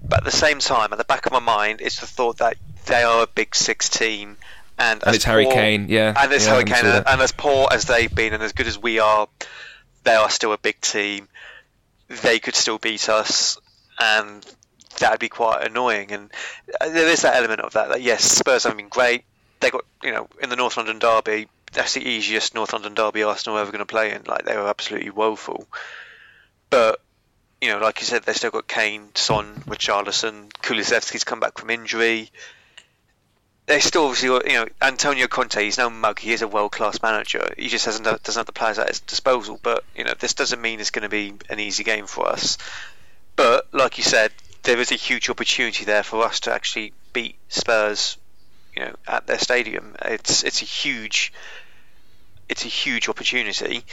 But at the same time, at the back of my mind, it's the thought that they are a big six team. And it's Harry Kane, yeah. And it's Harry Kane, and as poor as they've been and as good as we are, they are still a big team. They could still beat us and that would be quite annoying. And there is that element of that yes, Spurs haven't been great. They got, you know, in the North London derby, that's the easiest North London derby Arsenal were ever going to play in. Like, they were absolutely woeful. But, you know, like you said, they've still got Kane, Son, Richarlison, Kulusevski's come back from injury. They still obviously got, you know, Antonio Conte, he's no mug, he is a world-class manager. He just doesn't have the players at his disposal. But, you know, this doesn't mean it's going to be an easy game for us. But, like you said, there is a huge opportunity there for us to actually beat Spurs, you know, at their stadium. It's a huge opportunity.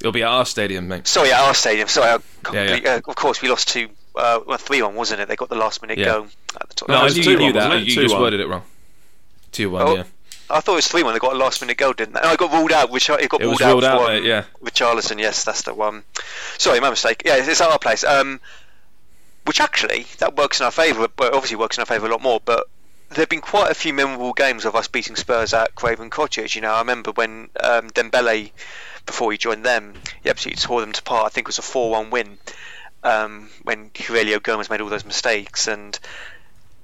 It'll be at our stadium, mate. Sorry, at our stadium. Sorry, yeah. Of course, we lost 3-1, wasn't it? They got the last-minute goal. At the top. No, you knew that. You just worded it wrong. 2-1, yeah. I thought it was 3-1. They got a last-minute goal, didn't they? No, it got ruled out. It got ruled out, mate, yeah. Richarlison, yes, that's the one. Sorry, my mistake. Yeah, it's at our place. Which, actually, that works in our favour. But obviously works in our favour a lot more, but there have been quite a few memorable games of us beating Spurs at Craven Cottage. You know, I remember when Dembele, before he joined them, he absolutely tore them apart. I think it was a 4-1 win when Aurelio Gomez made all those mistakes. And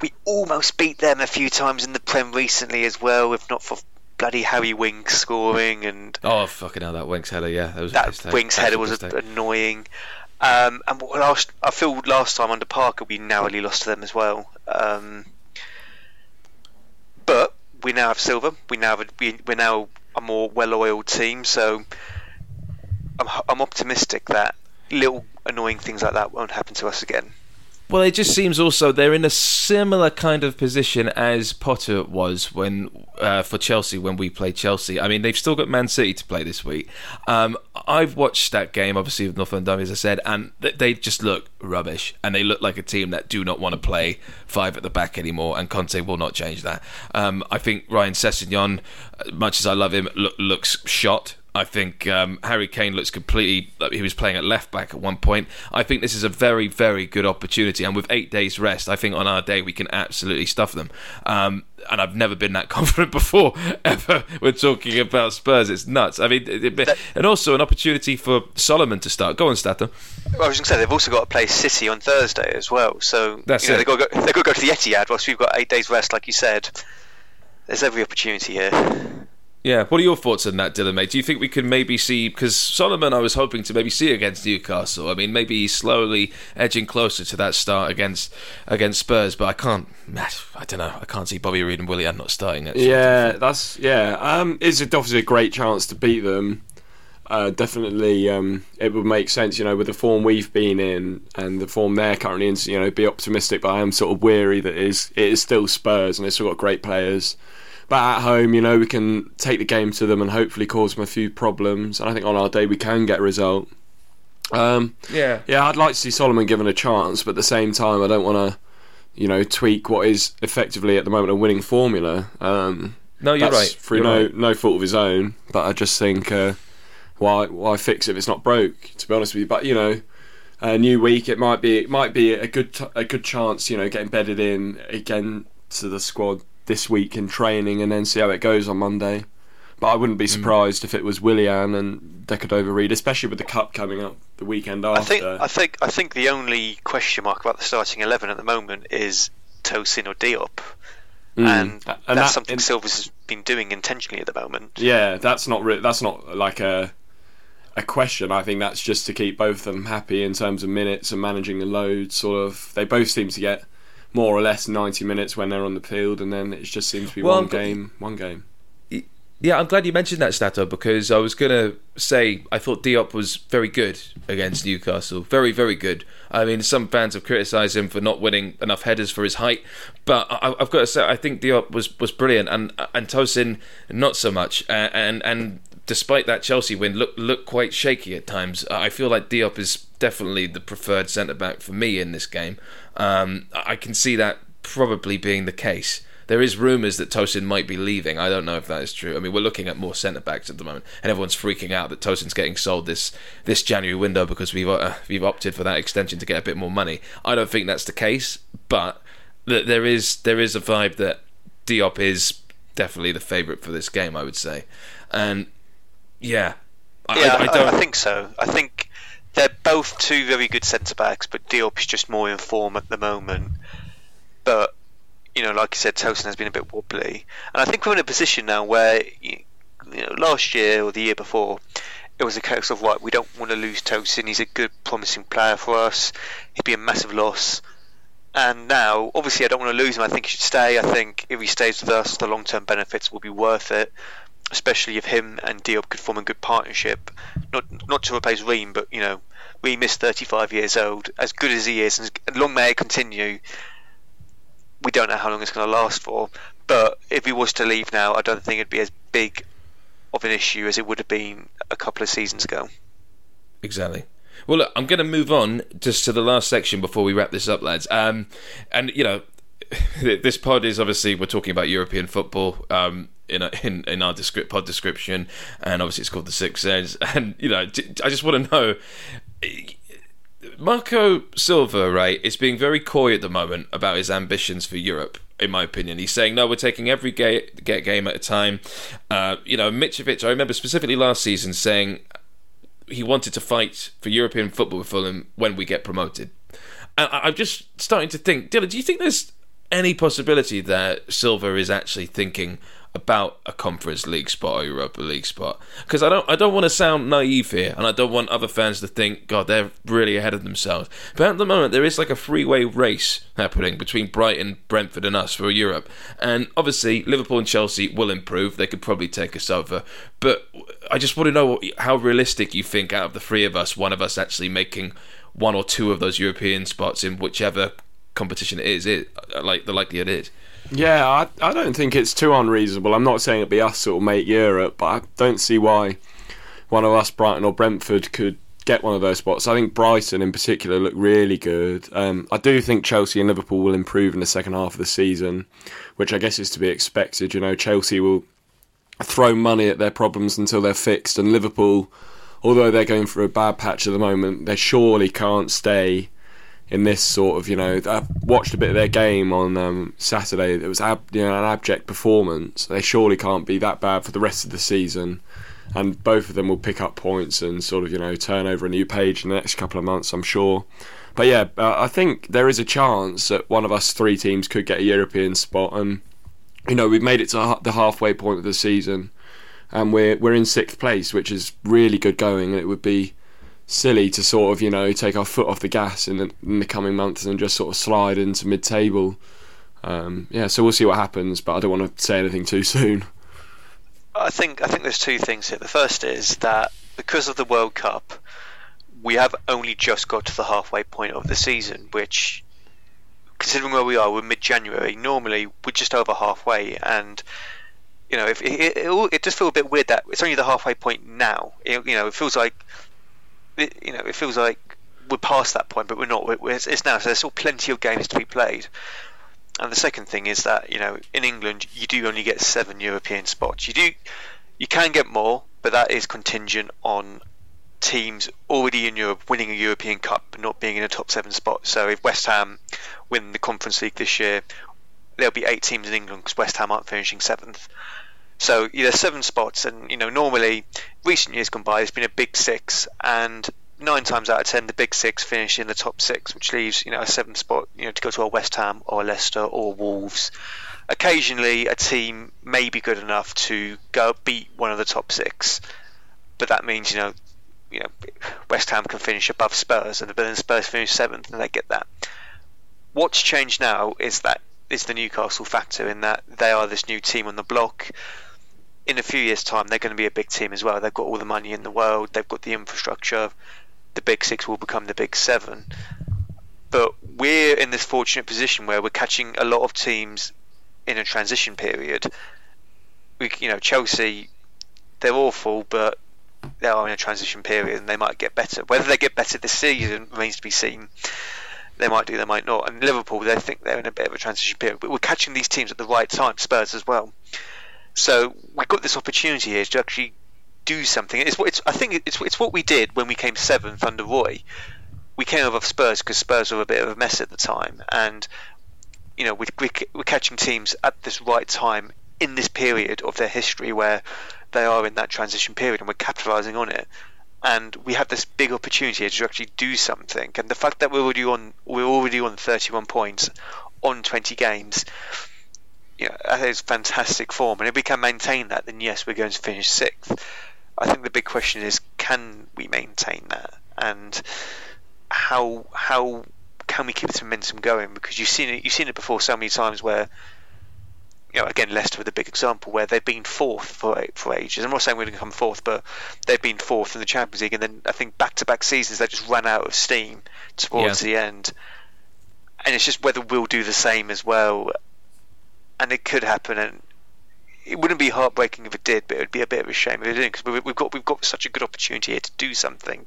we almost beat them a few times in the Prem recently as well, if not for bloody Harry Winks scoring. And oh, fucking hell, that Winks header, yeah. That Winks header was annoying. And I feel last time under Parker, we narrowly lost to them as well. But we now have Silva. We're now a more well-oiled team. So I'm optimistic that little annoying things like that won't happen to us again. Well, it just seems also they're in a similar kind of position as Potter was when for Chelsea when we played Chelsea. I mean, they've still got Man City to play this week. I've watched that game, obviously, with Northland Derby, as I said, and they just look rubbish. And they look like a team that do not want to play five at the back anymore, and Conte will not change that. I think Ryan Sessegnon, much as I love him, looks shot. I think Harry Kane looks completely... He was playing at left-back at one point. I think this is a very, very good opportunity. And with 8 days rest, I think on our day, we can absolutely stuff them. And I've never been that confident before, ever, when talking about Spurs. It's nuts. I mean, and also an opportunity for Solomon to start. Go on, Statham. Well, I was going to say, they've also got to play City on Thursday as well. So they've got to go to the Etihad whilst we've got 8 days rest, like you said. There's every opportunity here. Yeah, what are your thoughts on that, Dylan, mate? Do you think we could maybe see... Because Solomon, I was hoping to maybe see against Newcastle. I mean, maybe he's slowly edging closer to that start against Spurs, but I can't... I don't know. I can't see Bobby Reid and Willian not starting. Actually. Yeah, that's... Yeah. It's obviously a great chance to beat them. Definitely, it would make sense, you know, with the form we've been in and the form they're currently in, you know, be optimistic, but I am sort of weary that it is still Spurs and they've still got great players. But at home, you know, we can take the game to them and hopefully cause them a few problems. And I think on our day we can get a result. Yeah, I'd like to see Solomon given a chance, but at the same time, I don't want to, you know, tweak what is effectively at the moment a winning formula. No, you're right. Through no fault of his own, but I just think why fix it if it's not broke? To be honest with you, but you know. A new week, it might be a good chance, you know, get embedded in again to the squad this week in training and then see how it goes on Monday. But I wouldn't be surprised if it was Willian and Decadova Reid, especially with the Cup coming up the weekend after. I think the only question mark about the starting 11 at the moment is Tosin or Diop. And that's something Silva's been doing intentionally at the moment. Yeah, that's not like a question. I think that's just to keep both of them happy in terms of minutes and managing the load. Sort of, they both seem to get more or less 90 minutes when they're on the field, and then it just seems to be one game. Yeah, I'm glad you mentioned that, Stato, because I was going to say I thought Diop was very good against Newcastle. Very, very good. I mean, some fans have criticised him for not winning enough headers for his height, but I've got to say I think Diop was brilliant, and Tosin not so much, and despite that Chelsea win, look quite shaky at times. I feel like Diop is definitely the preferred centre-back for me in this game. I can see that probably being the case. There is rumours that Tosin might be leaving. I don't know if that is true. I mean, we're looking at more centre-backs at the moment, and everyone's freaking out that Tosin's getting sold this January window because we've opted for that extension to get a bit more money. I don't think that's the case, but there is a vibe that Diop is definitely the favourite for this game, I would say. And... I think so. I think they're both two very good centre-backs, but Diop is just more in form at the moment. But, you know, like you said, Tosin has been a bit wobbly. And I think we're in a position now where, you know, last year or the year before, it was a case of, right, we don't want to lose Tosin. He's a good, promising player for us. He'd be a massive loss. And now, obviously, I don't want to lose him. I think he should stay. I think if he stays with us, the long-term benefits will be worth it. Especially if him and Diop could form a good partnership, not to replace Ream, but you know, Ream is 35 years old, as good as he is, and long may it continue. We don't know how long it's going to last for, but if he was to leave now, I don't think it'd be as big of an issue as it would have been a couple of seasons ago. Exactly. Well, look, I'm going to move on just to the last section before we wrap this up, lads. And you know, this pod is obviously we're talking about European football. In our pod description, and obviously it's called The Sixth Sense, and you know, I just want to know, Marco Silva, right, is being very coy at the moment about his ambitions for Europe. In my opinion, he's saying, no, we're taking every game at a time. You know, Mitrovic, I remember specifically last season saying he wanted to fight for European football with Fulham when we get promoted, and I'm just starting to think, Dylan, do you think there's any possibility that Silva is actually thinking about a Conference League spot or Europa League spot? Because I don't want to sound naive here, and I don't want other fans to think, God, they're really ahead of themselves. But at the moment, there is like a three-way race happening between Brighton, Brentford and us for Europe. And obviously, Liverpool and Chelsea will improve. They could probably take us over. But I just want to know how realistic you think out of the three of us, one of us actually making one or two of those European spots in whichever competition it is, like the likelihood is. Yeah, I don't think it's too unreasonable. I'm not saying it'd be us that'll make Europe, but I don't see why one of us, Brighton or Brentford, could get one of those spots. I think Brighton in particular look really good. I do think Chelsea and Liverpool will improve in the second half of the season, which I guess is to be expected. You know, Chelsea will throw money at their problems until they're fixed. And Liverpool, although they're going through a bad patch at the moment, they surely can't stay in this sort of, you know... I watched a bit of their game on Saturday. It was an abject performance. They surely can't be that bad for the rest of the season. And both of them will pick up points and sort of, you know, turn over a new page in the next couple of months, I'm sure. But yeah, I think there is a chance that one of us three teams could get a European spot. And, you know, we've made it to the halfway point of the season and we're in sixth place, which is really good going. And it would be silly to sort of, you know, take our foot off the gas in the coming months and just sort of slide into mid-table. So we'll see what happens, but I don't want to say anything too soon. I think there's two things here. The first is that because of the World Cup, we have only just got to the halfway point of the season, which, considering where we are, we're mid-January. Normally, we're just over halfway, and you know, it does feel a bit weird that it's only the halfway point now. It feels like we're past that point, but we're not. It's now, so there's still plenty of games to be played. And the second thing is that, you know, in England you do only get 7 European spots. You can get more, but that is contingent on teams already in Europe winning a European Cup but not being in a top 7 spot. So if West Ham win the Conference League this year, there'll be 8 teams in England because West Ham aren't finishing 7th. So there's 7 spots, and you know, normally recent years gone by there's been a big 6, and 9 times out of 10 the big 6 finish in the top 6, which leaves, you know, a 7th spot, you know, to go to a West Ham or a Leicester or Wolves. Occasionally a team may be good enough to go beat one of the top 6, but that means, you know, West Ham can finish above Spurs, and then Spurs finish 7th and they get that. What's changed now is that is the Newcastle factor, in that they are this new team on the block. In a few years' time they're going to be a big team as well. They've got all the money in the world, they've got the infrastructure. The big 6 will become the big 7, but we're in this fortunate position where we're catching a lot of teams in a transition period. Chelsea, they're awful, but they are in a transition period and they might get better. Whether they get better this season remains to be seen. They might do, they might not. And Liverpool, they think they're in a bit of a transition period, but we're catching these teams at the right time, Spurs as well. So we've got this opportunity here to actually do something. I think it's what we did when we came 7th under Roy. We came above Spurs because Spurs were a bit of a mess at the time, and you know, we're catching teams at this right time in this period of their history where they are in that transition period, and we're capitalising on it. And we have this big opportunity to actually do something. And the fact that we're already on 31 points on 20 games, you know, I think it's fantastic form. And if we can maintain that, then yes, we're going to finish 6th. I think the big question is, can we maintain that, and how can we keep this momentum going? Because you've seen it before so many times where, you know, again, Leicester with a big example, where they've been 4th for ages. I'm not saying we're going to come 4th, but they've been 4th in the Champions League, and then I think back-to-back seasons they just ran out of steam towards the end. And it's just whether we'll do the same as well, and it could happen. And it wouldn't be heartbreaking if it did, but it would be a bit of a shame if it didn't, because we've got such a good opportunity here to do something.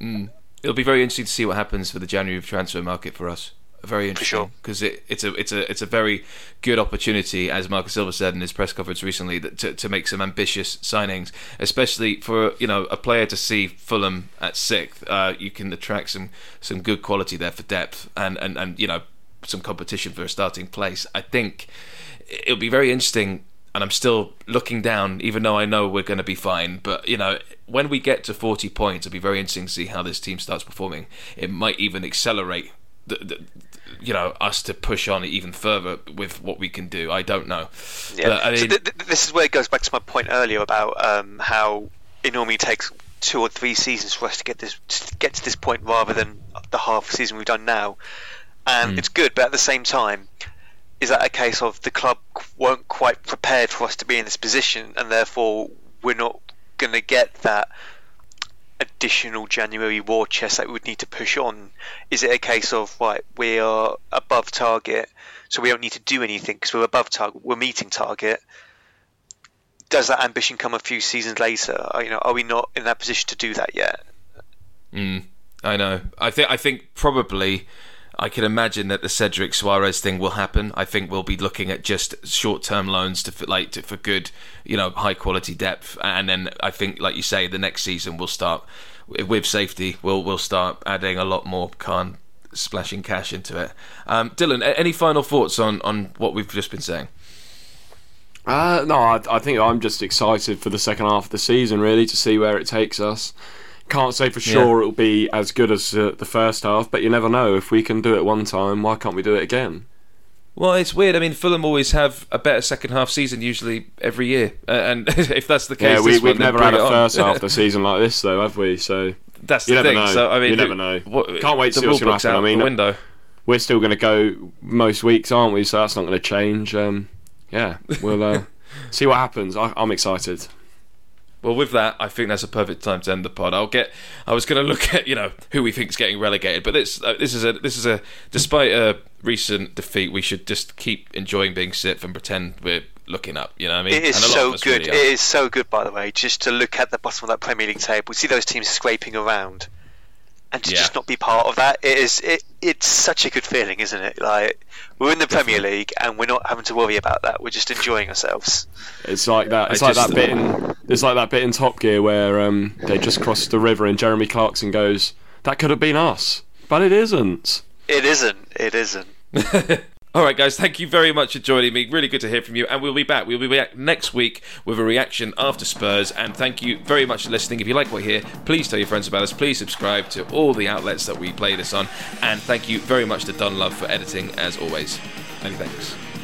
Mm. It'll be very interesting to see what happens for the January transfer market for us. Very interesting, because sure. it's a very good opportunity, as Marco Silva said in his press conference recently, that to make some ambitious signings, especially for, you know, a player to see Fulham at 6th. You can attract some good quality there for depth and you know, some competition for a starting place. I think it'll be very interesting. And I'm still looking down, even though I know we're going to be fine. But, you know, when we get to 40 points, it'll be very interesting to see how this team starts performing. It might even accelerate, you know, us to push on even further with what we can do. I don't know. Yeah. But, I mean, so this is where it goes back to my point earlier about how it normally takes 2 or 3 seasons for us to get to this point, rather than the half season we've done now. And it's good, but at the same time, is that a case of the club weren't quite prepared for us to be in this position, and therefore we're not going to get that additional January war chest that we would need to push on? Is it a case of, right, we are above target, so we don't need to do anything because we're above target, we're meeting target? Does that ambition come a few seasons later? Are we not in that position to do that yet? I know. I think probably I can imagine that the Cedric Suarez thing will happen. I think we'll be looking at just short-term loans for good, high-quality depth. And then I think, like you say, the next season we'll start with safety. We'll start adding a lot more Khan, splashing cash into it. Dylan, any final thoughts on what we've just been saying? No, I think I'm just excited for the second half of the season, really, to see where it takes us. Can't say for sure it'll be as good as the first half, but you never know. If we can do it one time, why can't we do it again? Well, it's weird. I mean, Fulham always have a better second half season usually every year, and if that's the case, we've never had a first half of the season like this, though, have we? So that's the thing. So I mean, you never know. Can't wait to see what's going to happen. I mean, we're still going to go most weeks, aren't we? So that's not going to change. We'll see what happens. I'm excited. Well, with that, I think that's a perfect time to end the pod. I was going to look at who we think's getting relegated, but this is a despite a recent defeat, we should just keep enjoying being sixth and pretend we're looking up. You know what I mean? It is so good. Really it is so good, by the way, just to look at the bottom of that Premier League table, see those teams scraping around, and to just not be part of that. It is. It's such a good feeling, isn't it? Like, we're in the Premier League and we're not having to worry about that. We're just enjoying ourselves. It's like that. It's like that bit in Top Gear where they just crossed the river and Jeremy Clarkson goes, "That could have been us, but it isn't." It isn't. All right, guys, thank you very much for joining me. Really good to hear from you, and we'll be back. We'll be back next week with a reaction after Spurs, and thank you very much for listening. If you like what you hear, please tell your friends about us. Please subscribe to all the outlets that we play this on, and thank you very much to Dunlove for editing, as always. Many thanks.